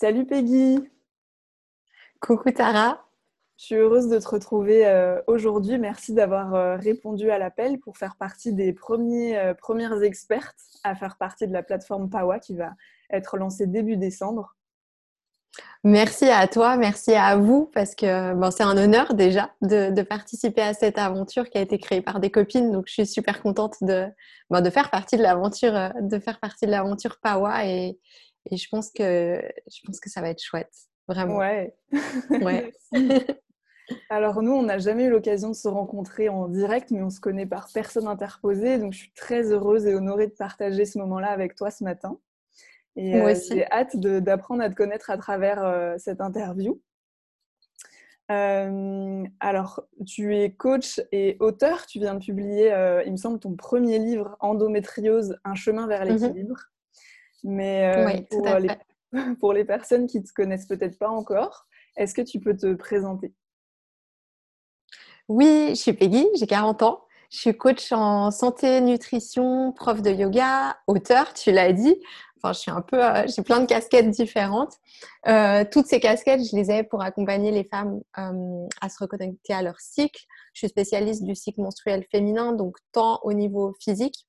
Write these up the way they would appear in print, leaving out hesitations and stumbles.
Salut Peggy. Coucou Tara. Je suis heureuse de te retrouver aujourd'hui. Merci d'avoir répondu à l'appel pour faire partie des premières expertes à faire partie de la plateforme PAWA qui va être lancée début décembre. Merci à toi, merci à vous parce que bon, c'est un honneur déjà de participer à cette aventure qui a été créée par des copines. Donc, je suis super contente de faire partie de l'aventure, PAWA et je pense que ça va être chouette, vraiment. Ouais. Alors, nous, on n'a jamais eu l'occasion de se rencontrer en direct, mais on se connaît par personne interposée. Donc, je suis très heureuse et honorée de partager ce moment-là avec toi ce matin. Et moi aussi. J'ai hâte d'apprendre à te connaître à travers cette interview. Alors, tu es coach et auteur. Tu viens de publier, il me semble, ton premier livre, Endométriose, un chemin vers l'équilibre. Mm-hmm. Mais oui, pour les personnes qui ne te connaissent peut-être pas encore, est-ce que tu peux te présenter? Oui, je suis Peggy, j'ai 40 ans. Je suis coach en santé, nutrition, prof de yoga, auteur, tu l'as dit. Enfin, j'ai plein de casquettes différentes. Toutes ces casquettes, je les ai pour accompagner les femmes à se reconnecter à leur cycle. Je suis spécialiste du cycle menstruel féminin, donc tant au niveau physique.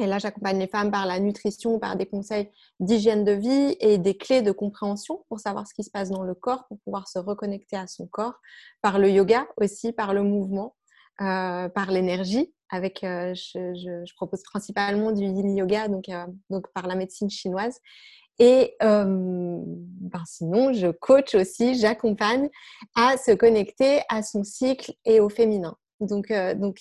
Et là, j'accompagne les femmes par la nutrition, par des conseils d'hygiène de vie et des clés de compréhension pour savoir ce qui se passe dans le corps, pour pouvoir se reconnecter à son corps, par le yoga aussi, par le mouvement, par l'énergie. Je propose principalement du yin yoga, donc par la médecine chinoise. Et sinon, je coach aussi, j'accompagne à se connecter à son cycle et au féminin. Donc, il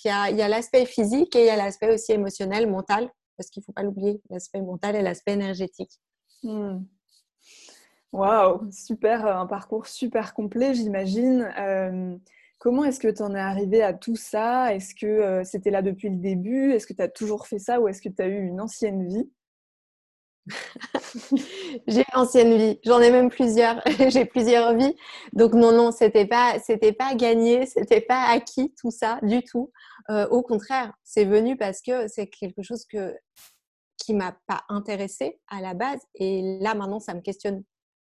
y a l'aspect physique et il y a l'aspect aussi émotionnel, mental, parce qu'il ne faut pas l'oublier, l'aspect mental et l'aspect énergétique. Waouh, super, un parcours super complet, j'imagine. Comment est-ce que tu en es arrivée à tout ça? Est-ce que c'était là depuis le début? Est-ce que tu as toujours fait ça ou est-ce que tu as eu une ancienne vie? J'ai une ancienne vie. J'en ai même plusieurs. J'ai plusieurs vies. Donc non, c'était pas gagné, c'était pas acquis tout ça du tout. Au contraire, c'est venu parce que c'est quelque chose qui m'a pas intéressée à la base et là maintenant ça me questionne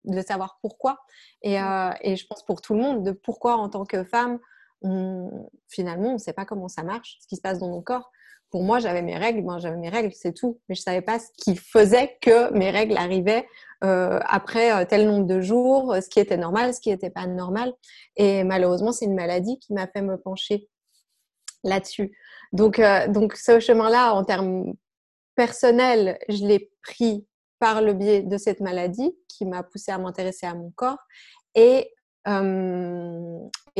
de savoir pourquoi et je pense pour tout le monde de pourquoi en tant que femme finalement on ne sait pas comment ça marche, ce qui se passe dans mon corps. Pour moi j'avais mes règles, c'est tout, mais je ne savais pas ce qui faisait que mes règles arrivaient après tel nombre de jours, ce qui était normal, ce qui n'était pas normal, et malheureusement c'est une maladie qui m'a fait me pencher là-dessus. Donc ce chemin-là en termes personnels je l'ai pris par le biais de cette maladie qui m'a poussée à m'intéresser à mon corps et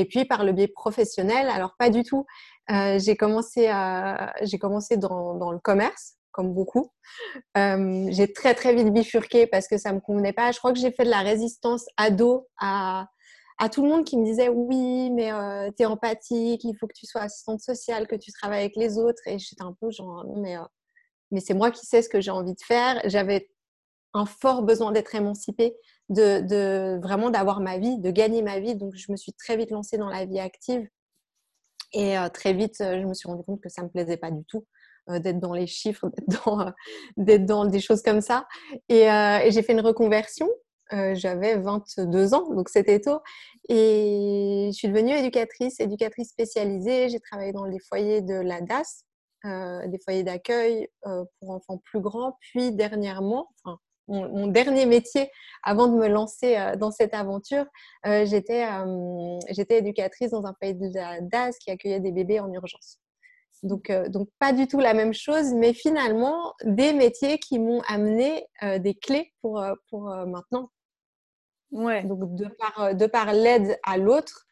puis par le biais professionnel, alors pas du tout. J'ai commencé dans le commerce, comme beaucoup. J'ai très très vite bifurqué parce que ça me convenait pas. Je crois que j'ai fait de la résistance ado à tout le monde qui me disait oui mais t'es empathique, il faut que tu sois assistante sociale, que tu travailles avec les autres, et j'étais un peu genre non mais c'est moi qui sais ce que j'ai envie de faire. J'avais un fort besoin d'être émancipée, de vraiment d'avoir ma vie, de gagner ma vie. Donc, je me suis très vite lancée dans la vie active. Et très vite, je me suis rendue compte que ça ne me plaisait pas du tout d'être dans les chiffres, d'être dans des choses comme ça. Et j'ai fait une reconversion. J'avais 22 ans, donc c'était tôt. Et je suis devenue éducatrice spécialisée. J'ai travaillé dans les foyers de la DAS. Des foyers d'accueil pour enfants plus grands, puis dernièrement, mon dernier métier avant de me lancer dans cette aventure, j'étais éducatrice dans un foyer de la DAS qui accueillait des bébés en urgence. Donc pas du tout la même chose, mais finalement des métiers qui m'ont amené des clés pour maintenant. Ouais. Donc de par l'aide à l'autre,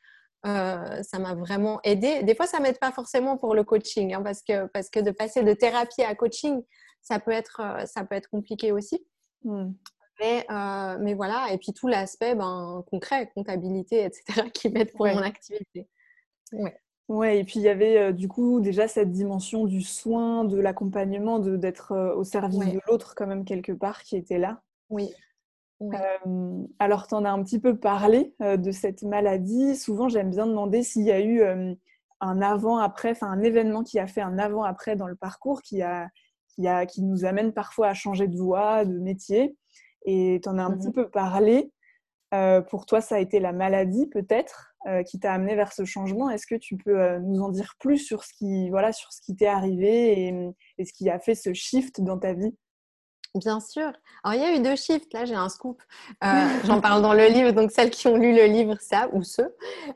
ça m'a vraiment aidée. Des fois ça m'aide pas forcément pour le coaching hein, parce que de passer de thérapie à coaching ça peut être compliqué aussi. Mais voilà, et puis tout l'aspect concret, comptabilité etc. qui m'aide pour mon activité. Et puis il y avait du coup déjà cette dimension du soin, de l'accompagnement, d'être au service de l'autre quand même quelque part qui était là. Oui. Alors, tu en as un petit peu parlé de cette maladie. Souvent, j'aime bien demander s'il y a eu un avant-après, un événement qui a fait un avant-après dans le parcours, qui nous amène parfois à changer de voie, de métier. et tu en as un petit peu parlé. Pour toi, ça a été la maladie peut-être qui t'a amené vers ce changement. Est-ce que tu peux nous en dire plus sur ce qui, voilà, sur ce qui t'est arrivé et ce qui a fait ce shift dans ta vie? Bien sûr. Alors, il y a eu 2 shifts. Là, j'ai un scoop. J'en parle dans le livre. Donc, celles qui ont lu le livre, ça ou ceux.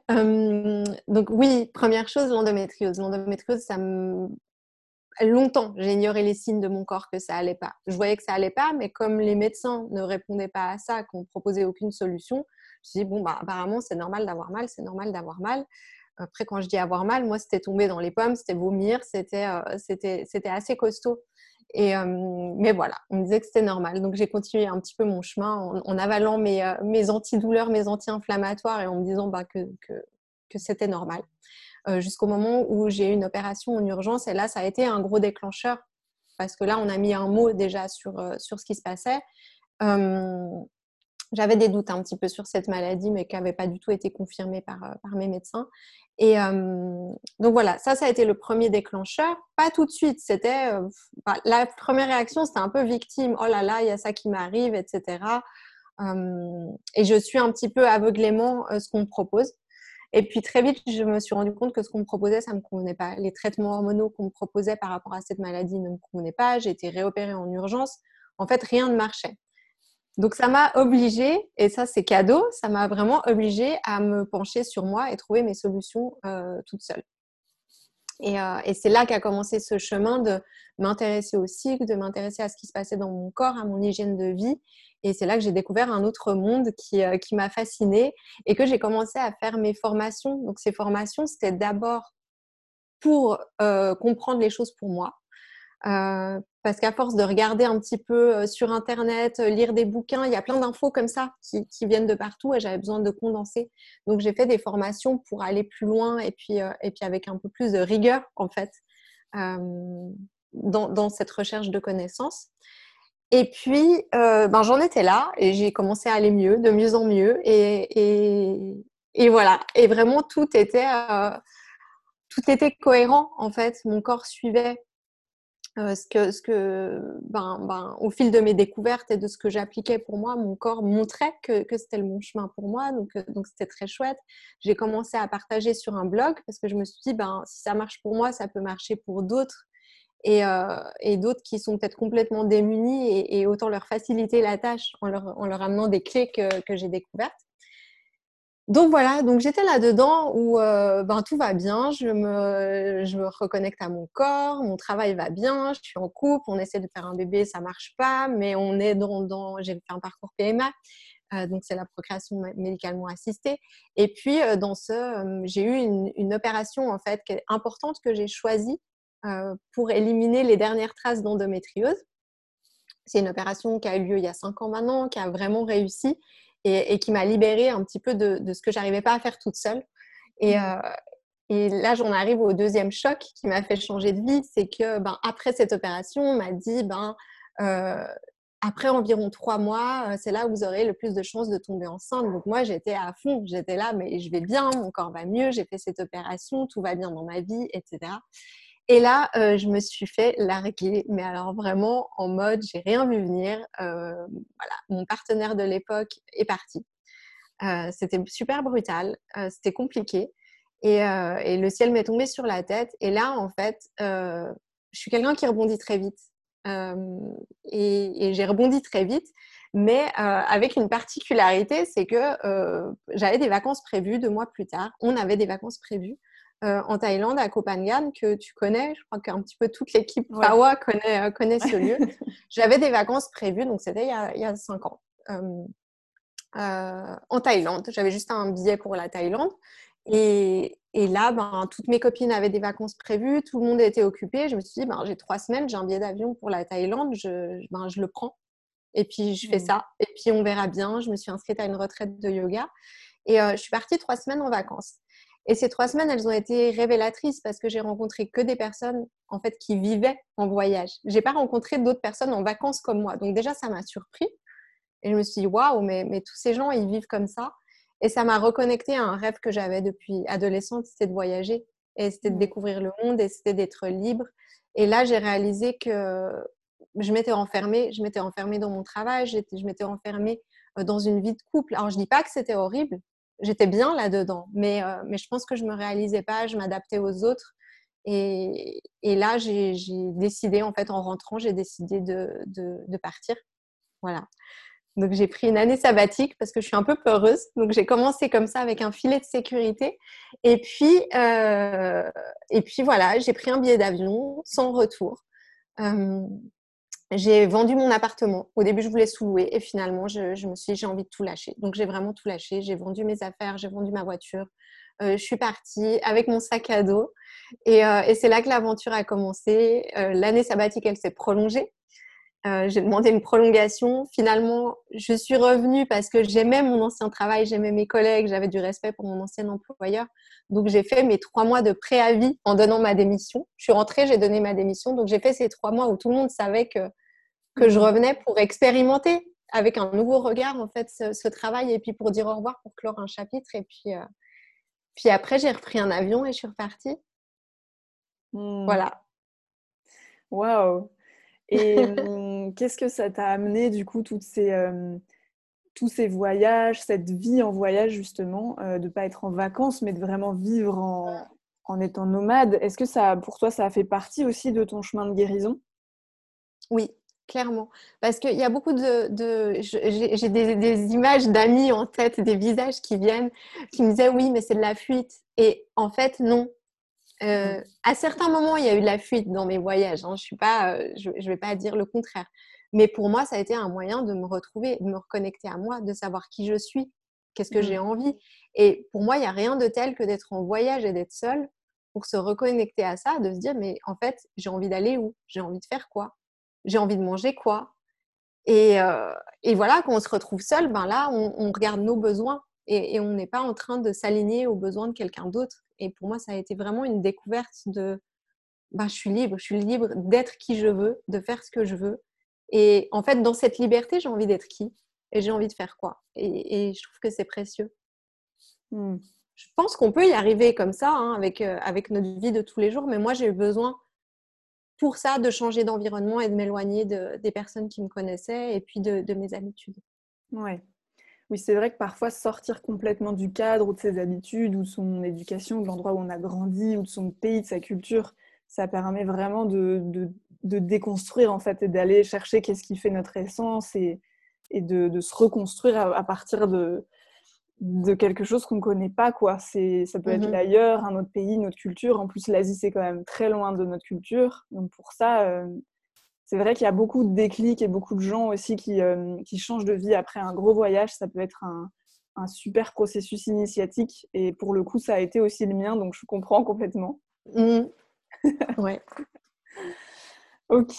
Donc, oui, première chose, l'endométriose. L'endométriose, ça me... Longtemps, j'ai ignoré les signes de mon corps que ça allait pas. Je voyais que ça allait pas, mais comme les médecins ne répondaient pas à ça, qu'on proposait aucune solution, je me dis bon bah apparemment c'est normal d'avoir mal, c'est normal d'avoir mal. Après quand je dis avoir mal, moi c'était tomber dans les pommes, c'était vomir, c'était assez costaud. Et mais voilà, on me disait que c'était normal. Donc j'ai continué un petit peu mon chemin en avalant mes antidouleurs, mes anti-inflammatoires et en me disant bah que c'était normal. Jusqu'au moment où j'ai eu une opération en urgence et là ça a été un gros déclencheur parce que là on a mis un mot déjà sur ce qui se passait. J'avais des doutes un petit peu sur cette maladie mais qui n'avaient pas du tout été confirmés par mes médecins et donc voilà, ça a été le premier déclencheur. Pas tout de suite, c'était la première réaction c'était un peu victime, oh là là il y a ça qui m'arrive etc. Et je suis un petit peu aveuglément ce qu'on me propose. Et puis très vite, je me suis rendu compte que ce qu'on me proposait, ça ne me convenait pas. Les traitements hormonaux qu'on me proposait par rapport à cette maladie ne me convenaient pas. J'ai été réopérée en urgence. En fait, rien ne marchait. Donc ça m'a obligée, et ça c'est cadeau, ça m'a vraiment obligée à me pencher sur moi et trouver mes solutions toute seule. Et c'est là qu'a commencé ce chemin de m'intéresser au cycle, de m'intéresser à ce qui se passait dans mon corps, à mon hygiène de vie. Et c'est là que j'ai découvert un autre monde qui m'a fascinée et que j'ai commencé à faire mes formations. Donc, ces formations, c'était d'abord pour comprendre les choses pour moi. Parce qu'à force de regarder un petit peu sur Internet, lire des bouquins, il y a plein d'infos comme ça qui viennent de partout et j'avais besoin de condenser. Donc, j'ai fait des formations pour aller plus loin et puis avec un peu plus de rigueur, en fait, dans cette recherche de connaissances. Et puis, j'en étais là et j'ai commencé à aller mieux, de mieux en mieux. Et voilà. Et vraiment, tout était cohérent, en fait. Mon corps suivait ce que au fil de mes découvertes et de ce que j'appliquais pour moi, mon corps montrait que c'était le bon chemin pour moi. Donc, c'était très chouette. J'ai commencé à partager sur un blog parce que je me suis dit, si ça marche pour moi, ça peut marcher pour d'autres. Et d'autres qui sont peut-être complètement démunis et autant leur faciliter la tâche en leur amenant des clés que j'ai découvertes. Donc voilà, donc j'étais là-dedans où tout va bien, je me reconnecte à mon corps, mon travail va bien, je suis en couple, on essaie de faire un bébé, ça marche pas, mais on est dans j'ai fait un parcours PMA. Donc, c'est la procréation médicalement assistée. Et puis, j'ai eu une opération en fait, qui est importante que j'ai choisie pour éliminer les dernières traces d'endométriose. C'est une opération qui a eu lieu il y a 5 ans maintenant, qui a vraiment réussi et qui m'a libérée un petit peu de ce que je n'arrivais pas à faire toute seule. Et là, j'en arrive au deuxième choc qui m'a fait changer de vie. C'est que après cette opération, on m'a dit après environ 3 mois, c'est là où vous aurez le plus de chances de tomber enceinte. Donc moi, j'étais à fond. J'étais là, mais je vais bien, mon corps va mieux, j'ai fait cette opération, tout va bien dans ma vie, etc. Et là, je me suis fait larguer, mais alors vraiment en mode, j'ai rien vu venir. Mon partenaire de l'époque est parti. C'était super brutal, c'était compliqué et le ciel m'est tombé sur la tête. Et là, en fait, je suis quelqu'un qui rebondit très vite et j'ai rebondi très vite, mais avec une particularité, c'est que j'avais des vacances prévues 2 mois plus tard. On avait des vacances prévues. En Thaïlande, à Koh Phangan, que tu connais. Je crois qu'un petit peu toute l'équipe PAWA connaît ce lieu. J'avais des vacances prévues, donc c'était il y a 5 ans. En Thaïlande, j'avais juste un billet pour la Thaïlande. Et là, toutes mes copines avaient des vacances prévues, tout le monde était occupé. Je me suis dit, j'ai 3 semaines, j'ai un billet d'avion pour la Thaïlande, je le prends. Et puis, je fais ça. Et puis, on verra bien. Je me suis inscrite à une retraite de yoga. Et je suis partie 3 semaines en vacances. Et ces 3 semaines, elles ont été révélatrices parce que j'ai rencontré que des personnes en fait qui vivaient en voyage. J'ai pas rencontré d'autres personnes en vacances comme moi. Donc déjà, ça m'a surpris et je me suis dit waouh, mais tous ces gens ils vivent comme ça. Et ça m'a reconnectée à un rêve que j'avais depuis adolescente, c'était de voyager et c'était de découvrir le monde et c'était d'être libre. Et là, j'ai réalisé que je m'étais enfermée dans mon travail, je m'étais enfermée dans une vie de couple. Alors, je ne dis pas que c'était horrible, j'étais bien là-dedans, mais je pense que je ne me réalisais pas, je m'adaptais aux autres. Et là, j'ai décidé, en fait, en rentrant, j'ai décidé de partir. Voilà. Donc, j'ai pris une année sabbatique parce que je suis un peu peureuse. Donc, j'ai commencé comme ça avec un filet de sécurité. Et puis voilà, j'ai pris un billet d'avion sans retour. J'ai vendu mon appartement. Au début, je voulais sous-louer et finalement, je me suis dit, j'ai envie de tout lâcher. Donc, j'ai vraiment tout lâché. J'ai vendu mes affaires, j'ai vendu ma voiture. Je suis partie avec mon sac à dos. Et c'est là que l'aventure a commencé. L'année sabbatique, elle s'est prolongée. J'ai demandé une prolongation. Finalement, je suis revenue parce que j'aimais mon ancien travail, j'aimais mes collègues, j'avais du respect pour mon ancien employeur. Donc, j'ai fait mes 3 mois de préavis en donnant ma démission. Je suis rentrée, j'ai donné ma démission. Donc, j'ai fait ces 3 mois où tout le monde savait que je revenais pour expérimenter avec un nouveau regard, en fait, ce travail et puis pour dire au revoir, pour clore un chapitre. Et puis après, j'ai repris un avion et je suis repartie. Voilà. Waouh. Et qu'est-ce que ça t'a amené du coup tous ces voyages, cette vie en voyage justement, de ne pas être en vacances mais de vraiment vivre en étant nomade? Est-ce que ça, pour toi, ça a fait partie aussi de ton chemin de guérison? Oui, clairement. Parce qu'il y a beaucoup j'ai des images d'amis en tête, des visages qui viennent, qui me disaient oui mais c'est de la fuite. Et en fait non. À certains moments, il y a eu de la fuite dans mes voyages. Hein. Je vais pas dire le contraire. Mais pour moi, ça a été un moyen de me retrouver, de me reconnecter à moi, de savoir qui je suis, qu'est-ce que j'ai envie. Et pour moi, il n'y a rien de tel que d'être en voyage et d'être seule pour se reconnecter à ça, de se dire, mais en fait, j'ai envie d'aller où? J'ai envie de faire quoi? J'ai envie de manger quoi? Et voilà, quand on se retrouve seul, ben là, on regarde nos besoins. Et on n'est pas en train de s'aligner aux besoins de quelqu'un d'autre. Et pour moi, ça a été vraiment une découverte de ben, je suis libre d'être qui je veux, de faire ce que je veux. Et en fait, dans cette liberté, j'ai envie d'être qui? Et j'ai envie de faire quoi? Et je trouve que c'est précieux. Je pense qu'on peut y arriver comme ça, hein, avec notre vie de tous les jours. Mais moi, j'ai eu besoin pour ça de changer d'environnement et de m'éloigner des personnes qui me connaissaient et puis de mes habitudes. Ouais. Oui, c'est vrai que parfois, sortir complètement du cadre ou de ses habitudes ou de son éducation, de l'endroit où on a grandi ou de son pays, de sa culture, ça permet vraiment de déconstruire en fait et d'aller chercher qu'est-ce qui fait notre essence et de se reconstruire à partir de quelque chose qu'on ne connaît pas, quoi. Ça peut être l'ailleurs, un autre pays, une autre culture. En plus, l'Asie, c'est quand même très loin de notre culture. Donc pour ça... c'est vrai qu'il y a beaucoup de déclics et beaucoup de gens aussi qui changent de vie après un gros voyage. Ça peut être un super processus initiatique. Et pour le coup, ça a été aussi le mien. Donc, je comprends complètement. Ouais. Ok.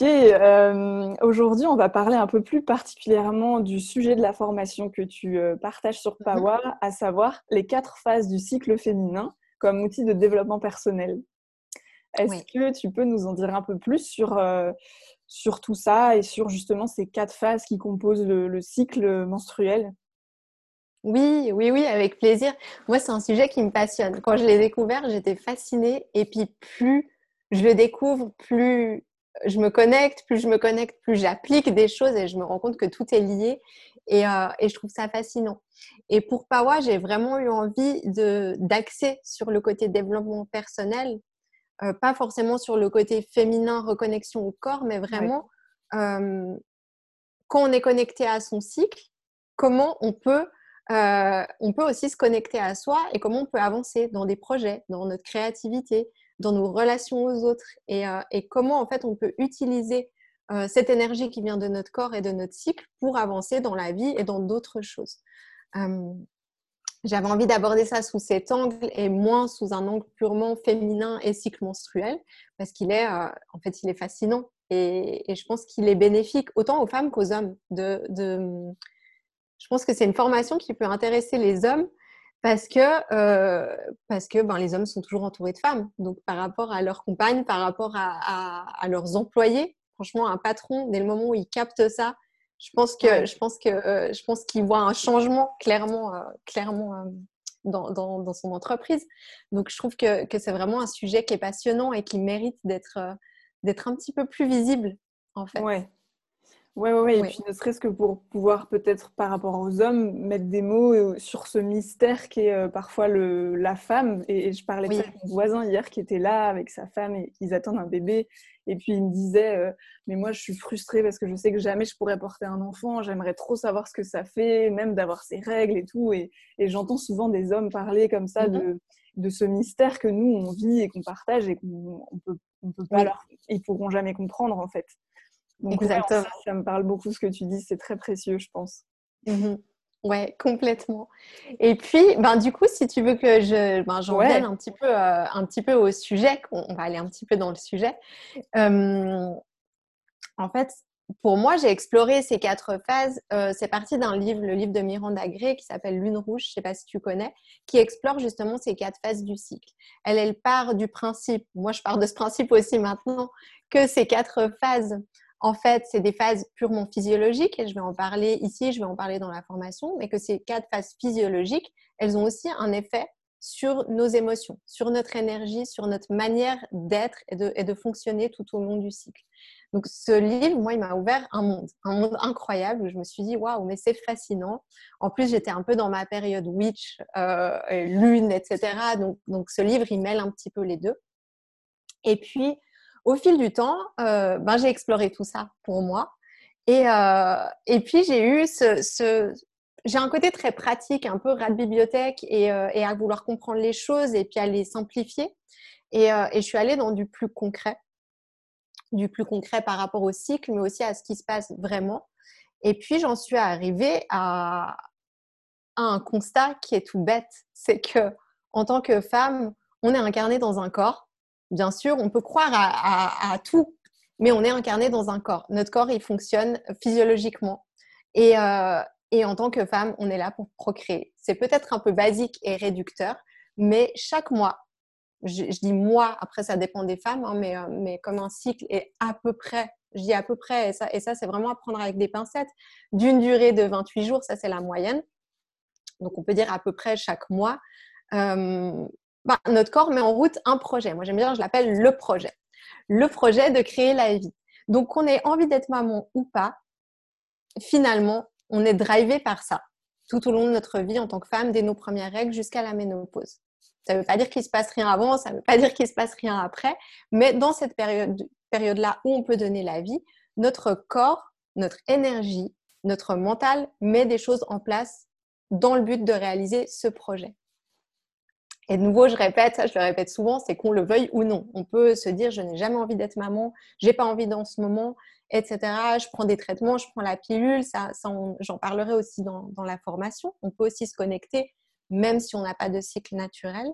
Aujourd'hui, on va parler un peu plus particulièrement du sujet de la formation que tu partages sur PAWA, à savoir les 4 phases du cycle féminin comme outil de développement personnel. Est-ce que tu peux nous en dire un peu plus sur tout ça et sur justement ces 4 phases qui composent le cycle menstruel? Oui, avec plaisir. Moi, c'est un sujet qui me passionne. Quand je l'ai découvert, j'étais fascinée. Et puis, plus je le découvre, plus je me connecte, plus j'applique des choses et je me rends compte que tout est lié. Et je trouve ça fascinant. Et pour PAWA, j'ai vraiment eu envie d'axer sur le côté développement personnel. Pas forcément sur le côté féminin, reconnexion au corps, mais vraiment quand on est connecté à son cycle, comment on peut aussi se connecter à soi et comment on peut avancer dans des projets, dans notre créativité, dans nos relations aux autres et comment en fait on peut utiliser cette énergie qui vient de notre corps et de notre cycle pour avancer dans la vie et dans d'autres choses. J'avais envie d'aborder ça sous cet angle et moins sous un angle purement féminin et cycle menstruel parce qu'il est, en fait, il est fascinant et je pense qu'il est bénéfique autant aux femmes qu'aux hommes. Je pense que c'est une formation qui peut intéresser les hommes parce que ben, les hommes sont toujours entourés de femmes. Donc, par rapport à leurs compagnes, par rapport à leurs employés, franchement, un patron, dès le moment où il capte ça, je pense qu'il voit un changement clairement dans son entreprise. Donc, je trouve que c'est vraiment un sujet qui est passionnant et qui mérite d'être un petit peu plus visible, en fait. Ouais. Ouais. Et puis ne serait-ce que pour pouvoir peut-être par rapport aux hommes mettre des mots sur ce mystère qui est parfois la femme. Et je parlais de ça avec mon voisin hier qui était là avec sa femme et ils attendent un bébé. Et puis il me disait mais moi je suis frustrée parce que je sais que jamais je pourrais porter un enfant, j'aimerais trop savoir ce que ça fait, même d'avoir ses règles et tout. Et j'entends souvent des hommes parler comme ça de ce mystère que nous on vit et qu'on partage et qu'on peut pas leur... Ils pourront jamais comprendre en fait. Donc, exactement. Ouais, ça me parle beaucoup ce que tu dis, c'est très précieux je pense. Ouais, complètement. Et puis, du coup, si tu veux que j'en vienne un petit peu au sujet, on va aller un petit peu dans le sujet. En fait, pour moi, j'ai exploré ces quatre phases. C'est parti d'un livre, le livre de Miranda Gray, qui s'appelle Lune Rouge, je ne sais pas si tu connais, qui explore justement ces quatre phases du cycle. Elle part du principe, moi je pars de ce principe aussi maintenant, que ces quatre phases... En fait, c'est des phases purement physiologiques et je vais en parler ici, je vais en parler dans la formation, mais que ces quatre phases physiologiques, elles ont aussi un effet sur nos émotions, sur notre énergie, sur notre manière d'être et de fonctionner tout au long du cycle. Donc, ce livre, moi, il m'a ouvert un monde incroyable où je me suis dit, waouh, mais c'est fascinant. En plus, j'étais un peu dans ma période witch, lune, etc. Donc, ce livre, il mêle un petit peu les deux. Et puis, au fil du temps, j'ai exploré tout ça pour moi. Et puis, j'ai un côté très pratique, un peu rat de bibliothèque et à vouloir comprendre les choses et puis à les simplifier. Et je suis allée dans du plus concret par rapport au cycle, mais aussi à ce qui se passe vraiment. Et puis, j'en suis arrivée à un constat qui est tout bête. C'est qu'en tant que femme, on est incarné dans un corps. Bien sûr, on peut croire à tout, mais on est incarné dans un corps. Notre corps, il fonctionne physiologiquement. Et en tant que femme, on est là pour procréer. C'est peut-être un peu basique et réducteur, mais chaque mois, je dis mois, après ça dépend des femmes, hein, mais comme un cycle est à peu près, je dis à peu près, et ça c'est vraiment à prendre avec des pincettes, d'une durée de 28 jours, ça c'est la moyenne. Donc on peut dire à peu près chaque mois. Notre corps met en route un projet. Moi, j'aime bien, je l'appelle le projet. Le projet de créer la vie. Donc, qu'on ait envie d'être maman ou pas, finalement, on est drivé par ça tout au long de notre vie en tant que femme, dès nos premières règles jusqu'à la ménopause. Ça ne veut pas dire qu'il ne se passe rien avant, ça ne veut pas dire qu'il ne se passe rien après, mais dans cette période-là où on peut donner la vie, notre corps, notre énergie, notre mental met des choses en place dans le but de réaliser ce projet. Et de nouveau, je répète, ça je le répète souvent, c'est qu'on le veuille ou non. On peut se dire, je n'ai jamais envie d'être maman, j'ai pas envie dans ce moment, etc. Je prends des traitements, je prends la pilule, j'en parlerai aussi dans la formation. On peut aussi se connecter, même si on n'a pas de cycle naturel.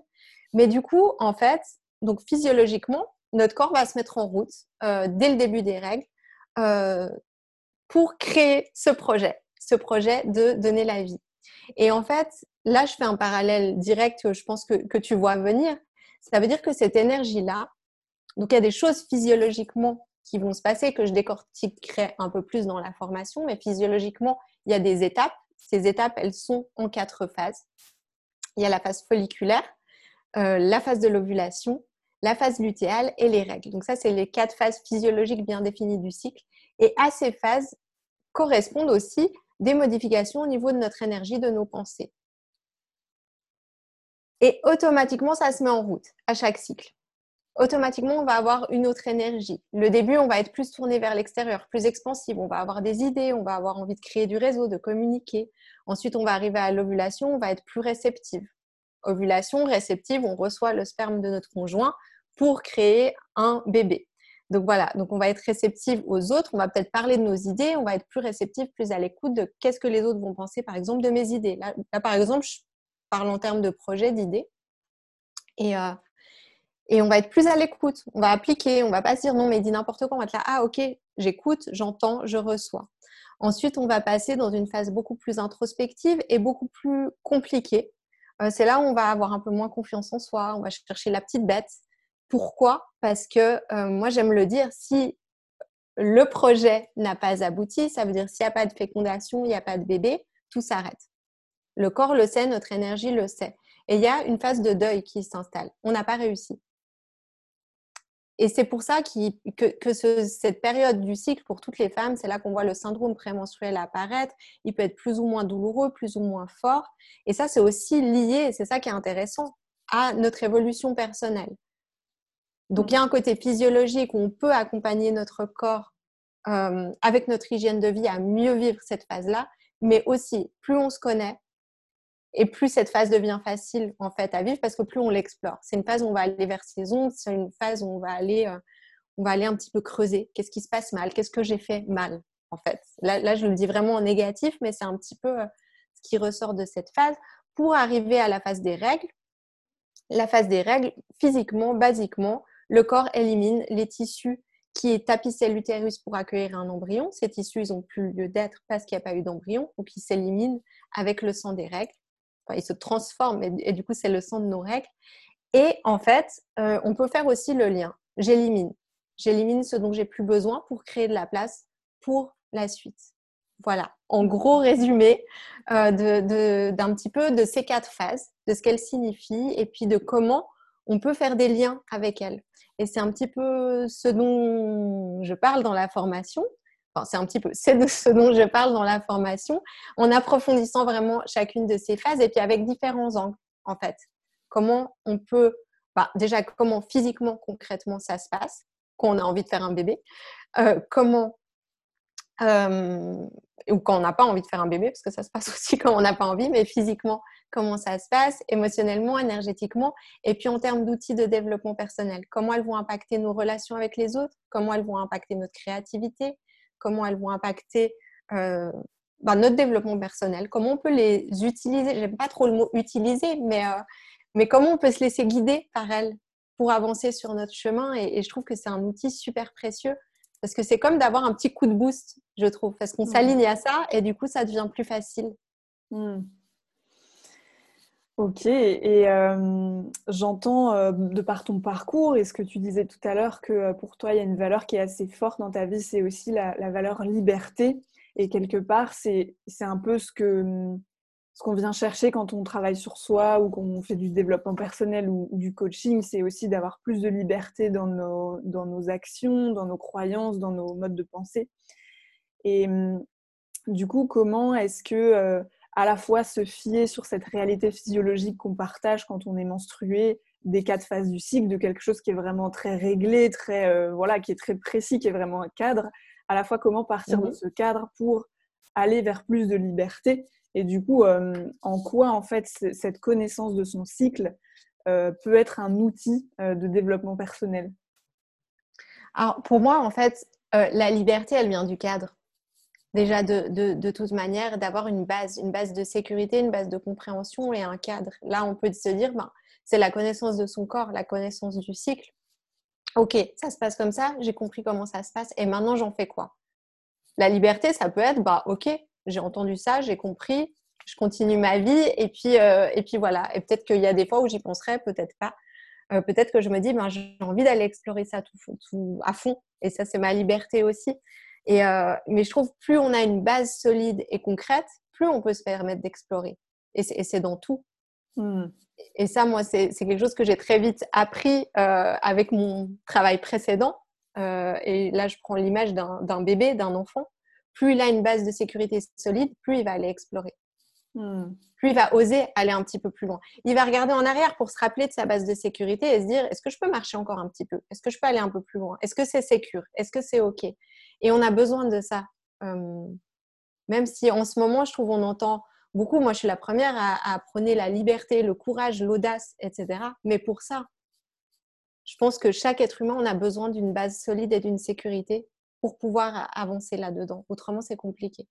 Mais du coup, en fait, donc physiologiquement, notre corps va se mettre en route dès le début des règles pour créer ce projet de donner la vie. Et en fait, là, je fais un parallèle direct que je pense que tu vois venir. Ça veut dire que cette énergie-là, donc il y a des choses physiologiquement qui vont se passer, que je décortiquerai un peu plus dans la formation, mais physiologiquement, il y a des étapes. Ces étapes, elles sont en 4 phases. Il y a la phase folliculaire, la phase de l'ovulation, la phase lutéale et les règles. Donc ça, c'est les 4 phases physiologiques bien définies du cycle. Et à ces phases correspondent aussi des modifications au niveau de notre énergie, de nos pensées. Et automatiquement, ça se met en route à chaque cycle. Automatiquement, on va avoir une autre énergie. Le début, on va être plus tourné vers l'extérieur, plus expansive. On va avoir des idées, on va avoir envie de créer du réseau, de communiquer. Ensuite, on va arriver à l'ovulation, on va être plus réceptive. Ovulation, réceptive, on reçoit le sperme de notre conjoint pour créer un bébé. Donc voilà, donc on va être réceptive aux autres, on va peut-être parler de nos idées, on va être plus réceptive, plus à l'écoute de qu'est-ce que les autres vont penser, par exemple, de mes idées. Là par exemple, je parle en termes de projet, d'idées. Et on va être plus à l'écoute, on va appliquer, on ne va pas se dire non, mais dis n'importe quoi, on va être là, ah ok, j'écoute, j'entends, je reçois. Ensuite, on va passer dans une phase beaucoup plus introspective et beaucoup plus compliquée. C'est là où on va avoir un peu moins confiance en soi, on va chercher la petite bête. Pourquoi ? Parce que moi, j'aime le dire, si le projet n'a pas abouti, ça veut dire s'il n'y a pas de fécondation, il n'y a pas de bébé, tout s'arrête. Le corps le sait, notre énergie le sait. Et il y a une phase de deuil qui s'installe. On n'a pas réussi. Et c'est pour ça que cette période du cycle, pour toutes les femmes, c'est là qu'on voit le syndrome prémenstruel apparaître. Il peut être plus ou moins douloureux, plus ou moins fort. Et ça, c'est aussi lié, c'est ça qui est intéressant, à notre évolution personnelle. Donc, il y a un côté physiologique où on peut accompagner notre corps avec notre hygiène de vie à mieux vivre cette phase-là. Mais aussi, plus on se connaît, et plus cette phase devient facile en fait à vivre parce que plus on l'explore. C'est une phase où on va aller vers ses ongles, c'est une phase où on va aller un petit peu creuser. Qu'est-ce qui se passe mal ? Qu'est-ce que j'ai fait mal en fait ? Là, je le dis vraiment en négatif, mais c'est un petit peu ce qui ressort de cette phase pour arriver à la phase des règles. La phase des règles, physiquement, basiquement, le corps élimine les tissus qui tapissaient l'utérus pour accueillir un embryon. Ces tissus, ils n'ont plus lieu d'être parce qu'il n'y a pas eu d'embryon, donc ils s'éliminent avec le sang des règles. Enfin, il se transforme et du coup, c'est le sang de nos règles. Et en fait, on peut faire aussi le lien. J'élimine ce dont j'ai plus besoin pour créer de la place pour la suite. Voilà, en gros résumé d'un petit peu de ces quatre phases, de ce qu'elles signifient et puis de comment on peut faire des liens avec elles. Et c'est un petit peu ce dont je parle dans la formation. Enfin, c'est de ce dont je parle dans la formation, en approfondissant vraiment chacune de ces phases et puis avec différents angles, en fait. Comment on peut, déjà, comment physiquement, concrètement, ça se passe, quand on a envie de faire un bébé, ou quand on n'a pas envie de faire un bébé, parce que ça se passe aussi quand on n'a pas envie, mais physiquement, comment ça se passe, émotionnellement, énergétiquement, et puis en termes d'outils de développement personnel. Comment elles vont impacter nos relations avec les autres, comment elles vont impacter notre créativité, comment elles vont impacter notre développement personnel, comment on peut les utiliser, j'aime pas trop le mot utiliser, mais comment on peut se laisser guider par elles pour avancer sur notre chemin. Et je trouve que c'est un outil super précieux parce que c'est comme d'avoir un petit coup de boost, je trouve, parce qu'on s'aligne à ça et du coup, ça devient plus facile. Ok, et j'entends de par ton parcours et ce que tu disais tout à l'heure que pour toi il y a une valeur qui est assez forte dans ta vie, c'est aussi la valeur liberté, et quelque part c'est un peu ce qu'on vient chercher quand on travaille sur soi ou qu'on fait du développement personnel ou du coaching, c'est aussi d'avoir plus de liberté dans nos actions, dans nos croyances, dans nos modes de pensée. Et du coup, comment est-ce que à la fois se fier sur cette réalité physiologique qu'on partage quand on est menstrué, des quatre phases du cycle, de quelque chose qui est vraiment très réglé, très, qui est très précis, qui est vraiment un cadre, à la fois comment partir de ce cadre pour aller vers plus de liberté, et du coup, en quoi en fait cette connaissance de son cycle peut être un outil de développement personnel ? Alors, pour moi, en fait, la liberté, elle vient du cadre. Déjà, de toute manière, d'avoir une base de sécurité, une base de compréhension et un cadre. Là, on peut se dire, c'est la connaissance de son corps, la connaissance du cycle. Ok, ça se passe comme ça, j'ai compris comment ça se passe et maintenant, j'en fais quoi ? La liberté, ça peut être, ok, j'ai entendu ça, j'ai compris, je continue ma vie et puis voilà. Et peut-être qu'il y a des fois où j'y penserai, peut-être pas. Peut-être que je me dis, j'ai envie d'aller explorer ça tout à fond et ça, c'est ma liberté aussi. Mais je trouve plus on a une base solide et concrète, plus on peut se permettre d'explorer. Et c'est dans tout. Et ça, moi, c'est quelque chose que j'ai très vite appris avec mon travail précédent. Et là, je prends l'image d'un bébé, d'un enfant. Plus il a une base de sécurité solide, plus il va aller explorer. Plus il va oser aller un petit peu plus loin. Il va regarder en arrière pour se rappeler de sa base de sécurité et se dire, est-ce que je peux marcher encore un petit peu ? Est-ce que je peux aller un peu plus loin ? Est-ce que c'est sécure ? Est-ce que c'est OK ? Et on a besoin de ça. Même si en ce moment, je trouve on entend beaucoup, moi je suis la première à prôner la liberté, le courage, l'audace, etc. Mais pour ça, je pense que chaque être humain, on a besoin d'une base solide et d'une sécurité pour pouvoir avancer là-dedans. Autrement, c'est compliqué.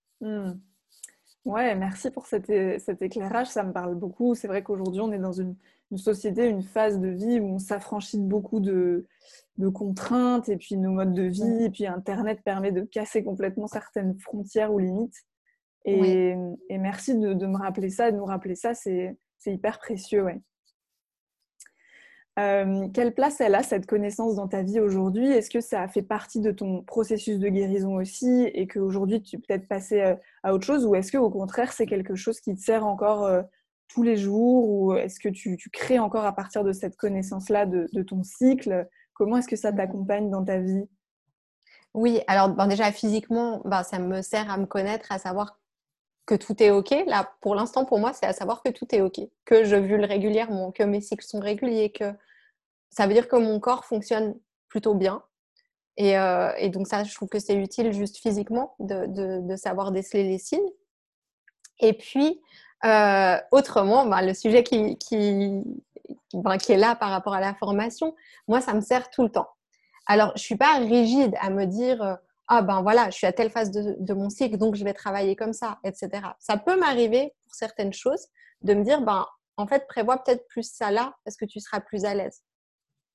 Ouais, merci pour cet éclairage, ça me parle beaucoup. C'est vrai qu'aujourd'hui, on est dans une société, une phase de vie où on s'affranchit de beaucoup de contraintes, et puis nos modes de vie, et puis Internet permet de casser complètement certaines frontières ou limites. Et merci de me rappeler ça, de nous rappeler ça, c'est hyper précieux. Ouais. Quelle place elle a, cette connaissance, dans ta vie aujourd'hui ? Est-ce que ça fait partie de ton processus de guérison aussi, et qu'aujourd'hui tu es peut-être passée à autre chose, ou est-ce qu'au contraire c'est quelque chose qui te sert encore tous les jours, ou est-ce que tu crées encore à partir de cette connaissance-là de ton cycle ? Comment est-ce que ça t'accompagne dans ta vie? Oui, alors bon, déjà physiquement, ben, ça me sert à me connaître, à savoir que tout est OK. Là, pour l'instant, pour moi, c'est à savoir que tout est OK, que je ovule régulièrement, que mes cycles sont réguliers, que ça veut dire que mon corps fonctionne plutôt bien. Et donc ça, je trouve que c'est utile juste physiquement de savoir déceler les signes. Et puis, autrement, ben, le sujet qui est là par rapport à la formation, moi, ça me sert tout le temps. Alors, je ne suis pas rigide à me dire « Ah ben voilà, je suis à telle phase de mon cycle, donc je vais travailler comme ça, etc. » Ça peut m'arriver pour certaines choses de me dire « Ben, en fait, prévois peut-être plus ça là parce que tu seras plus à l'aise. »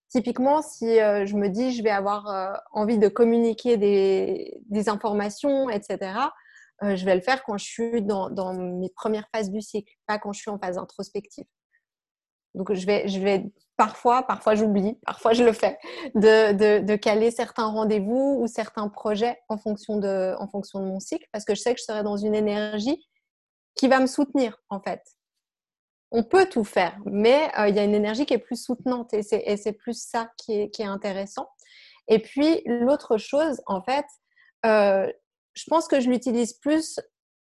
Typiquement, si je me dis « Je vais avoir envie de communiquer des informations, etc. » je vais le faire quand je suis dans mes premières phases du cycle, pas quand je suis en phase introspective. Donc, je vais parfois j'oublie, parfois je le fais, de caler certains rendez-vous ou certains projets en fonction de mon cycle, parce que je sais que je serai dans une énergie qui va me soutenir, en fait. On peut tout faire, mais il y a une énergie qui est plus soutenante et c'est plus ça qui est intéressant. Et puis, l'autre chose, en fait, je pense que je l'utilise plus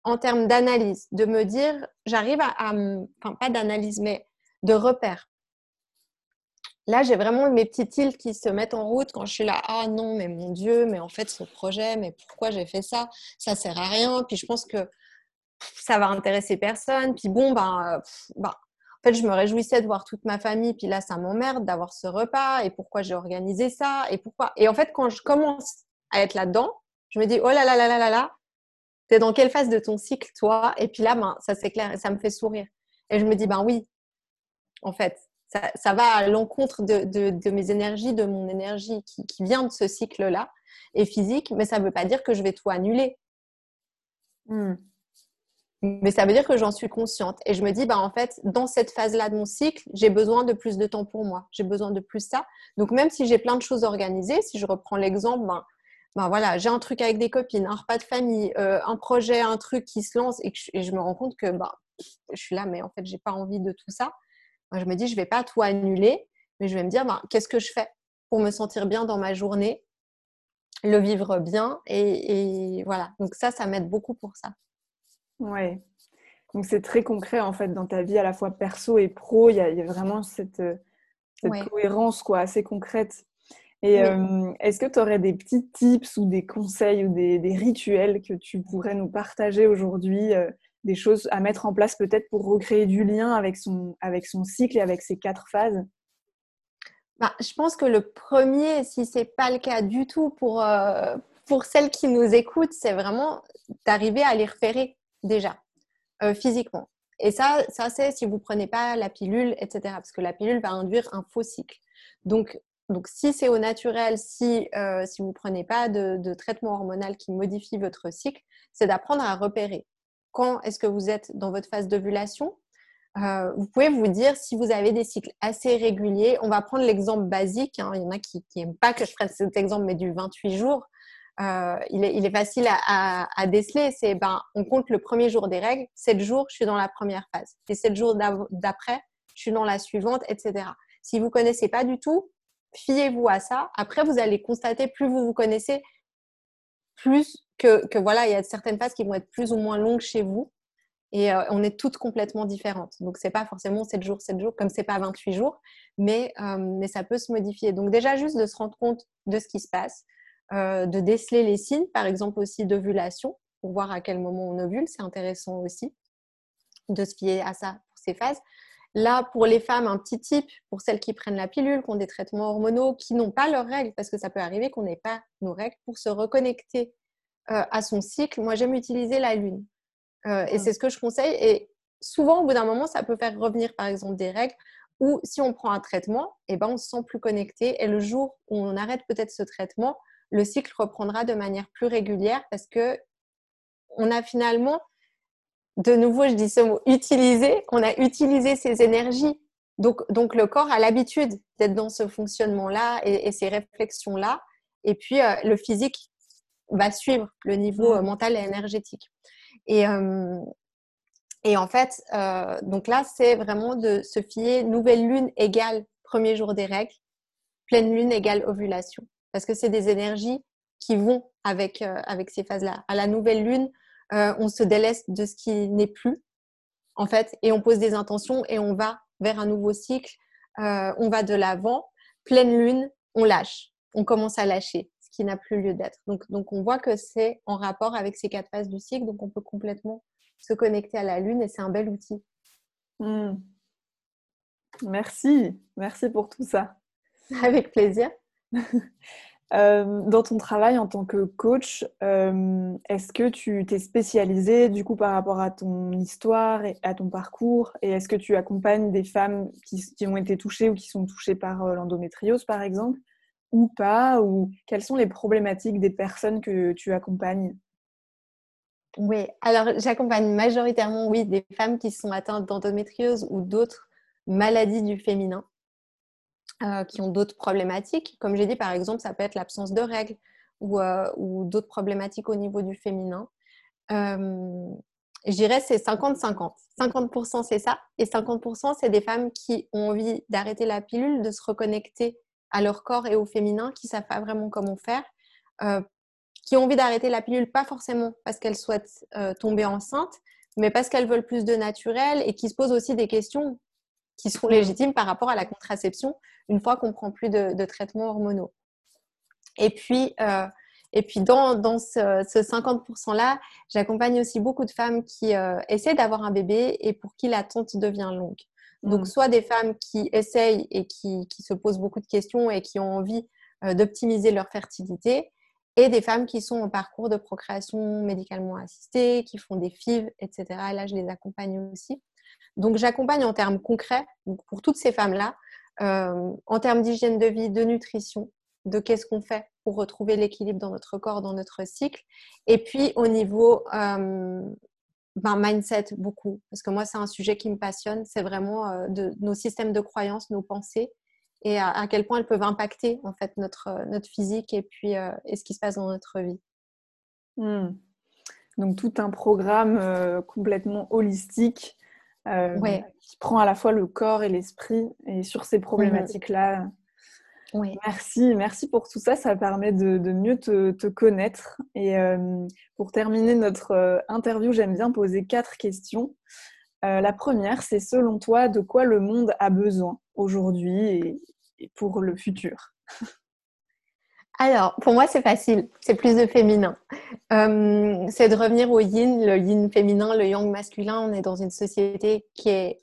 en termes d'analyse, de me dire, j'arrive enfin, pas d'analyse, mais de repères. Là, j'ai vraiment mes petits tilts qui se mettent en route quand je suis là. Ah non, mais mon Dieu, mais en fait, ce projet, mais pourquoi j'ai fait ça? Ça sert à rien. Puis je pense que ça va intéresser personne. Puis bon, en fait, je me réjouissais de voir toute ma famille. Puis là, ça m'emmerde d'avoir ce repas. Et pourquoi j'ai organisé ça? Et en fait, quand je commence à être là-dedans, je me dis, oh là là là là là là, t'es dans quelle phase de ton cycle, toi? Et puis là, ben, ça s'éclaire et ça me fait sourire. Et je me dis, ben oui, en fait. Ça va à l'encontre de mes énergies, de mon énergie qui vient de ce cycle-là et physique, mais ça ne veut pas dire que je vais tout annuler. Mais ça veut dire que j'en suis consciente. Et je me dis, bah, en fait, dans cette phase-là de mon cycle, j'ai besoin de plus de temps pour moi. J'ai besoin de plus ça. Donc, même si j'ai plein de choses organisées, si je reprends l'exemple, ben voilà, j'ai un truc avec des copines, un repas de famille, un projet, un truc qui se lance et je me rends compte que je suis là, mais en fait, je n'ai pas envie de tout ça. Je me dis, je ne vais pas tout annuler, mais je vais me dire, qu'est-ce que je fais pour me sentir bien dans ma journée, le vivre bien, et voilà. Donc ça m'aide beaucoup pour ça. Oui. Donc c'est très concret, en fait, dans ta vie, à la fois perso et pro. Il y a vraiment cette cohérence, quoi, assez concrète. Et oui. Est-ce que tu aurais des petits tips ou des conseils ou des rituels que tu pourrais nous partager aujourd'hui, des choses à mettre en place peut-être pour recréer du lien avec son cycle et avec ses 4 phases? Je pense que le premier, si ce n'est pas le cas du tout pour celles qui nous écoutent, c'est vraiment d'arriver à les repérer déjà, physiquement. Et ça c'est si vous ne prenez pas la pilule, etc. Parce que la pilule va induire un faux cycle. Donc si c'est au naturel, si vous ne prenez pas de traitement hormonal qui modifie votre cycle, c'est d'apprendre à repérer. Quand est-ce que vous êtes dans votre phase d'ovulation? Vous pouvez vous dire si vous avez des cycles assez réguliers. On va prendre l'exemple basique. Hein. Il y en a qui n'aiment pas que je prenne cet exemple, mais du 28 jours. Il est facile à déceler. C'est, on compte le premier jour des règles. 7 jours, je suis dans la première phase. Et 7 jours d'après, je suis dans la suivante, etc. Si vous ne connaissez pas du tout, fiez-vous à ça. Après, vous allez constater, plus vous vous connaissez, plus que voilà, il y a certaines phases qui vont être plus ou moins longues chez vous et on est toutes complètement différentes. Donc, ce n'est pas forcément 7 jours, comme ce n'est pas 28 jours, mais ça peut se modifier. Donc, déjà, juste de se rendre compte de ce qui se passe, de déceler les signes, par exemple aussi d'ovulation, pour voir à quel moment on ovule, c'est intéressant aussi de se fier à ça pour ces phases. Là, pour les femmes, un petit tip pour celles qui prennent la pilule, qui ont des traitements hormonaux, qui n'ont pas leurs règles, parce que ça peut arriver qu'on n'ait pas nos règles, pour se reconnecter à son cycle. Moi, j'aime utiliser la lune. Et c'est ce que je conseille. Et souvent, au bout d'un moment, ça peut faire revenir, par exemple, des règles où, si on prend un traitement, on se sent plus connecté. Et le jour où on arrête peut-être ce traitement, le cycle reprendra de manière plus régulière parce que on a finalement... De nouveau, je dis ce mot « utiliser ». On a utilisé ses énergies. Donc le corps a l'habitude d'être dans ce fonctionnement-là et ces réflexions-là. Et puis, le physique va suivre le niveau mental et énergétique. Et en fait, donc là, c'est vraiment de se fier « nouvelle lune » égale premier jour des règles. pleine lune égale ovulation. Parce que c'est des énergies qui vont avec ces phases-là. À la nouvelle lune, on se délaisse de ce qui n'est plus, en fait, et on pose des intentions et on va vers un nouveau cycle, on va de l'avant. Pleine lune, on lâche, on commence à lâcher ce qui n'a plus lieu d'être. Donc on voit que c'est en rapport avec ces 4 phases du cycle, donc on peut complètement se connecter à la lune et c'est un bel outil. Mmh. Merci pour tout ça. Avec plaisir. Dans ton travail en tant que coach, est-ce que tu t'es spécialisée du coup par rapport à ton histoire et à ton parcours, et est-ce que tu accompagnes des femmes qui ont été touchées ou qui sont touchées par l'endométriose par exemple, ou pas, ou quelles sont les problématiques des personnes que tu accompagnes? Oui, alors j'accompagne majoritairement des femmes qui sont atteintes d'endométriose ou d'autres maladies du féminin. Qui ont d'autres problématiques. Comme j'ai dit, par exemple, ça peut être l'absence de règles ou d'autres problématiques au niveau du féminin. Je dirais c'est 50-50. 50% c'est ça, et 50% c'est des femmes qui ont envie d'arrêter la pilule, de se reconnecter à leur corps et au féminin, qui ne savent pas vraiment comment faire, qui ont envie d'arrêter la pilule, pas forcément parce qu'elles souhaitent tomber enceinte, mais parce qu'elles veulent plus de naturel et qui se posent aussi des questions qui sont légitimes par rapport à la contraception une fois qu'on ne prend plus de traitements hormonaux. Et puis dans ce 50%-là, j'accompagne aussi beaucoup de femmes qui essaient d'avoir un bébé et pour qui l'attente devient longue. Donc, soit des femmes qui essayent et qui se posent beaucoup de questions et qui ont envie d'optimiser leur fertilité, et des femmes qui sont en parcours de procréation médicalement assistée, qui font des FIV, etc. Et là, je les accompagne aussi. Donc, j'accompagne en termes concrets, pour toutes ces femmes-là, en termes d'hygiène de vie, de nutrition, de qu'est-ce qu'on fait pour retrouver l'équilibre dans notre corps, dans notre cycle. Et puis, au niveau mindset, beaucoup. Parce que moi, c'est un sujet qui me passionne. C'est vraiment de nos systèmes de croyances, nos pensées, et à quel point elles peuvent impacter, en fait, notre physique et ce qui se passe dans notre vie. Donc, tout un programme complètement holistique. Qui prend à la fois le corps et l'esprit, et sur ces problématiques-là. Oui. Merci pour tout ça, ça permet de mieux te connaître. Et pour terminer notre interview, j'aime bien poser 4 questions. La première, c'est selon toi, de quoi le monde a besoin aujourd'hui et pour le futur? Alors, pour moi, c'est facile, c'est plus de féminin. C'est de revenir au yin, le yin féminin, le yang masculin. On est dans une société qui est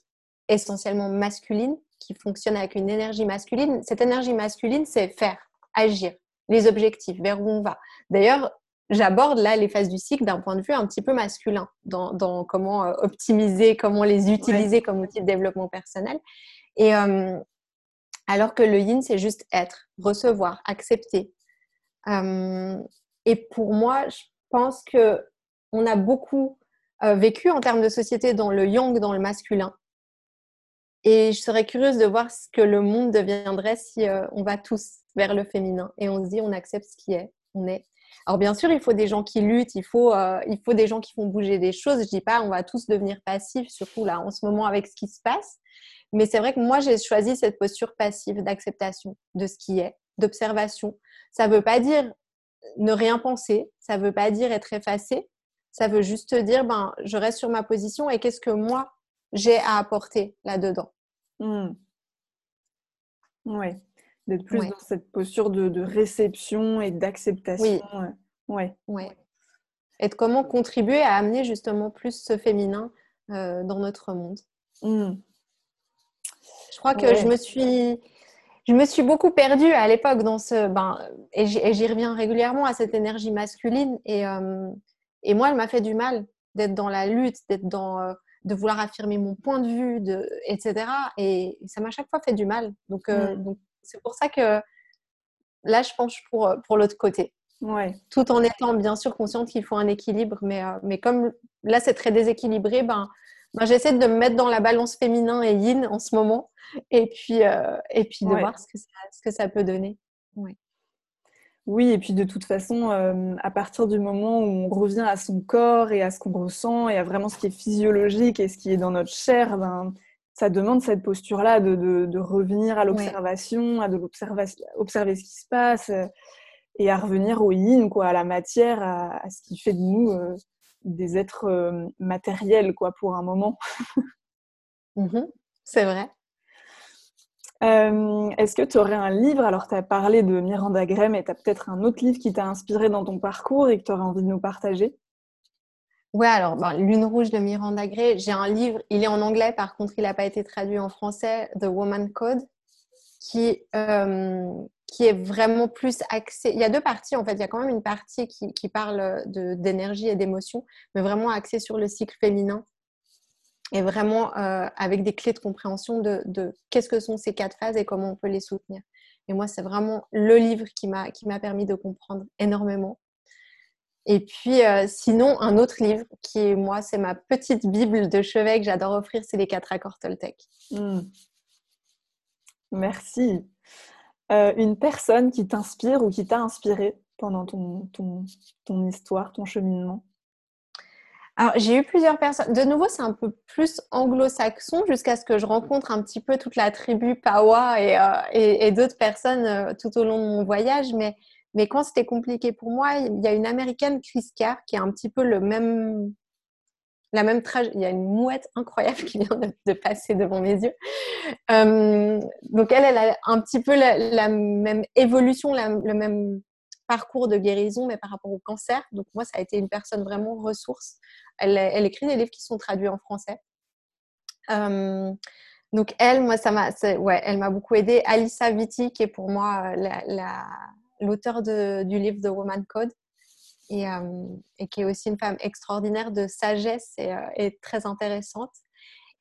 essentiellement masculine, qui fonctionne avec une énergie masculine. Cette énergie masculine, c'est faire, agir, les objectifs, vers où on va. D'ailleurs, j'aborde là les phases du cycle d'un point de vue un petit peu masculin, dans comment optimiser, comment les utiliser comme outil de développement personnel. Et alors que le yin, c'est juste être, recevoir, accepter. Et pour moi, je pense qu'on a beaucoup vécu en termes de société dans le yang, dans le masculin. Et je serais curieuse de voir ce que le monde deviendrait si on va tous vers le féminin. Et on se dit, on accepte ce qui est, on est. Alors bien sûr, il faut des gens qui luttent, il faut des gens qui font bouger des choses. Je ne dis pas, on va tous devenir passifs, surtout là, en ce moment, avec ce qui se passe. Mais c'est vrai que moi, j'ai choisi cette posture passive d'acceptation de ce qui est, d'observation. Ça ne veut pas dire ne rien penser, ça ne veut pas dire être effacé, ça veut juste dire je reste sur ma position et qu'est-ce que moi j'ai à apporter là-dedans. Oui, d'être plus dans cette posture de réception et d'acceptation. Oui. Et de comment contribuer à amener justement plus ce féminin dans notre monde. Je crois que je me suis beaucoup perdue à l'époque dans ce... et j'y reviens régulièrement à cette énergie masculine. Et moi, elle m'a fait du mal d'être dans la lutte, d'être dans, de vouloir affirmer mon point de vue, etc. Et ça m'a à chaque fois fait du mal. Donc, c'est pour ça que là, je penche pour l'autre côté. Ouais. Tout en étant bien sûr consciente qu'il faut un équilibre. Mais comme là, c'est très déséquilibré, j'essaie de me mettre dans la balance féminin et yin en ce moment et puis de voir ce que ça peut donner. Ouais. Oui, et puis de toute façon, à partir du moment où on revient à son corps et à ce qu'on ressent et à vraiment ce qui est physiologique et ce qui est dans notre chair, ça demande cette posture-là de revenir à l'observation, à de observer ce qui se passe et à revenir au yin, quoi, à la matière, à ce qui fait de nous des êtres matériels, quoi, pour un moment. C'est vrai. Est-ce que tu aurais un livre? Alors, tu as parlé de Miranda Gray, mais tu as peut-être un autre livre qui t'a inspiré dans ton parcours et que tu aurais envie de nous partager? Ouais, alors, Lune Rouge de Miranda Gray. J'ai un livre, il est en anglais, par contre, il n'a pas été traduit en français, The Woman Code, qui est vraiment plus axé. Il y a deux parties, en fait. Il y a quand même une partie qui parle d'énergie et d'émotion, mais vraiment axée sur le cycle féminin. Et vraiment avec des clés de compréhension de qu'est-ce que sont ces quatre phases et comment on peut les soutenir. Et moi, c'est vraiment le livre qui m'a permis de comprendre énormément. Et puis, sinon, un autre livre qui, moi, c'est ma petite bible de chevet que j'adore offrir, c'est Les quatre accords Toltec. Merci. Une personne qui t'inspire ou qui t'a inspiré pendant ton histoire, ton cheminement? Alors, j'ai eu plusieurs personnes. De nouveau, c'est un peu plus anglo-saxon jusqu'à ce que je rencontre un petit peu toute la tribu PAWA et d'autres personnes tout au long de mon voyage. Mais quand c'était compliqué pour moi, il y a une Américaine, Chris Carr, qui a un petit peu la même trajectoire. Il y a une mouette incroyable qui vient de passer devant mes yeux. Donc, elle a un petit peu la même évolution, le même parcours de guérison, mais par rapport au cancer. Donc, moi, ça a été une personne vraiment ressource. Elle écrit des livres qui sont traduits en français. Donc, elle, moi, elle m'a beaucoup aidée. Alissa Vitti, qui est pour moi l'auteur du livre The Woman Code et qui est aussi une femme extraordinaire de sagesse et très intéressante.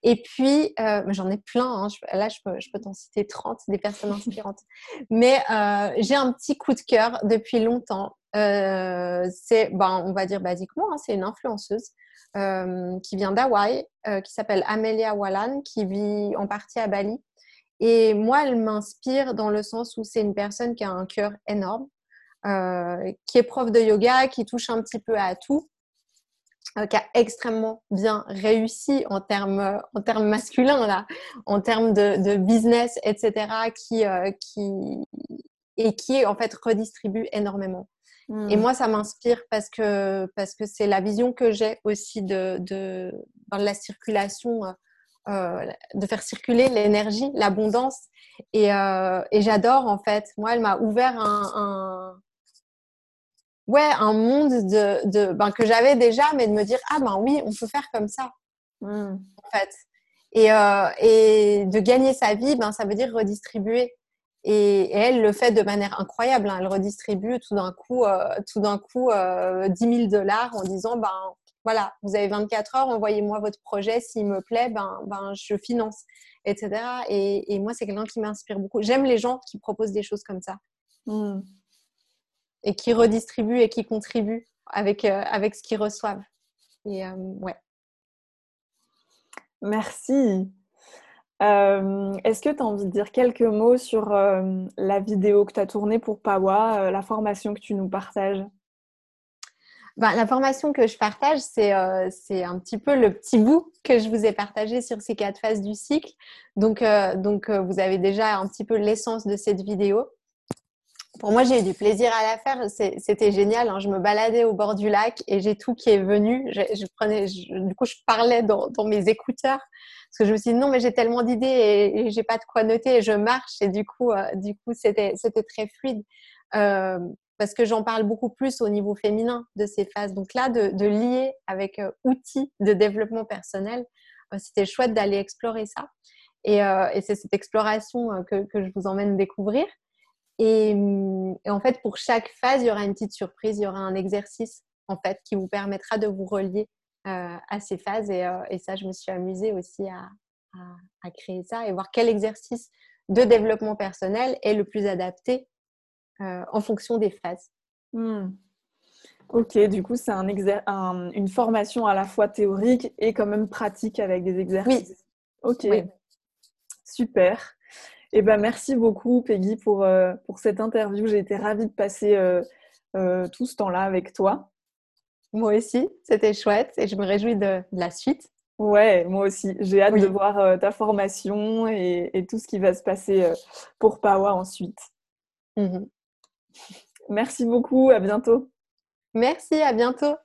Et puis, j'en ai plein, hein. Je peux t'en citer 30, des personnes inspirantes. Mais j'ai un petit coup de cœur depuis longtemps. On va dire basiquement, c'est une influenceuse qui vient d'Hawaï, qui s'appelle Amelia Wallan, qui vit en partie à Bali. Et moi, elle m'inspire dans le sens où c'est une personne qui a un cœur énorme, qui est prof de yoga, qui touche un petit peu à tout. Qui a extrêmement bien réussi en termes masculins, là, en termes de business, etc., qui en fait redistribue énormément. Et moi, ça m'inspire parce que c'est la vision que j'ai aussi de la circulation, de faire circuler l'énergie, l'abondance. Et j'adore, en fait. Moi, elle m'a ouvert un monde que j'avais déjà, mais de me dire oui, on peut faire comme ça, en fait. Et de gagner sa vie, ça veut dire redistribuer. Et elle le fait de manière incroyable, hein. Elle redistribue tout d'un coup $10,000 en disant voilà, vous avez 24 heures, envoyez-moi votre projet, s'il me plaît, je finance, etc. Et moi, c'est quelqu'un qui m'inspire beaucoup. J'aime les gens qui proposent des choses comme ça. Et qui redistribuent et qui contribuent avec ce qu'ils reçoivent. Merci. Est-ce que tu as envie de dire quelques mots sur la vidéo que tu as tournée pour PAWA, la formation que tu nous partages? La formation que je partage, c'est un petit peu le petit bout que je vous ai partagé sur ces 4 phases du cycle. Donc, vous avez déjà un petit peu l'essence de cette vidéo. Pour moi, j'ai eu du plaisir à la faire. C'était génial, hein. Je me baladais au bord du lac et j'ai tout qui est venu. Du coup, je parlais dans mes écouteurs parce que je me suis dit non, mais j'ai tellement d'idées et j'ai pas de quoi noter et je marche. Et du coup, c'était très fluide parce que j'en parle beaucoup plus au niveau féminin de ces phases. Donc là, de lier avec outils de développement personnel, c'était chouette d'aller explorer ça. Et c'est cette exploration que je vous emmène découvrir. Et en fait, pour chaque phase, il y aura une petite surprise, il y aura un exercice en fait, qui vous permettra de vous relier à ces phases. Et ça, je me suis amusée aussi à créer ça et voir quel exercice de développement personnel est le plus adapté en fonction des phases. Ok, du coup, c'est une formation à la fois théorique et quand même pratique avec des exercices. Oui. Ok, oui. Super. Merci beaucoup Peggy pour cette interview. J'ai été ravie de passer tout ce temps-là avec toi. Moi aussi, c'était chouette et je me réjouis de la suite. Ouais, moi aussi. J'ai hâte de voir ta formation et tout ce qui va se passer pour PAWA ensuite. Merci beaucoup, à bientôt. Merci, à bientôt.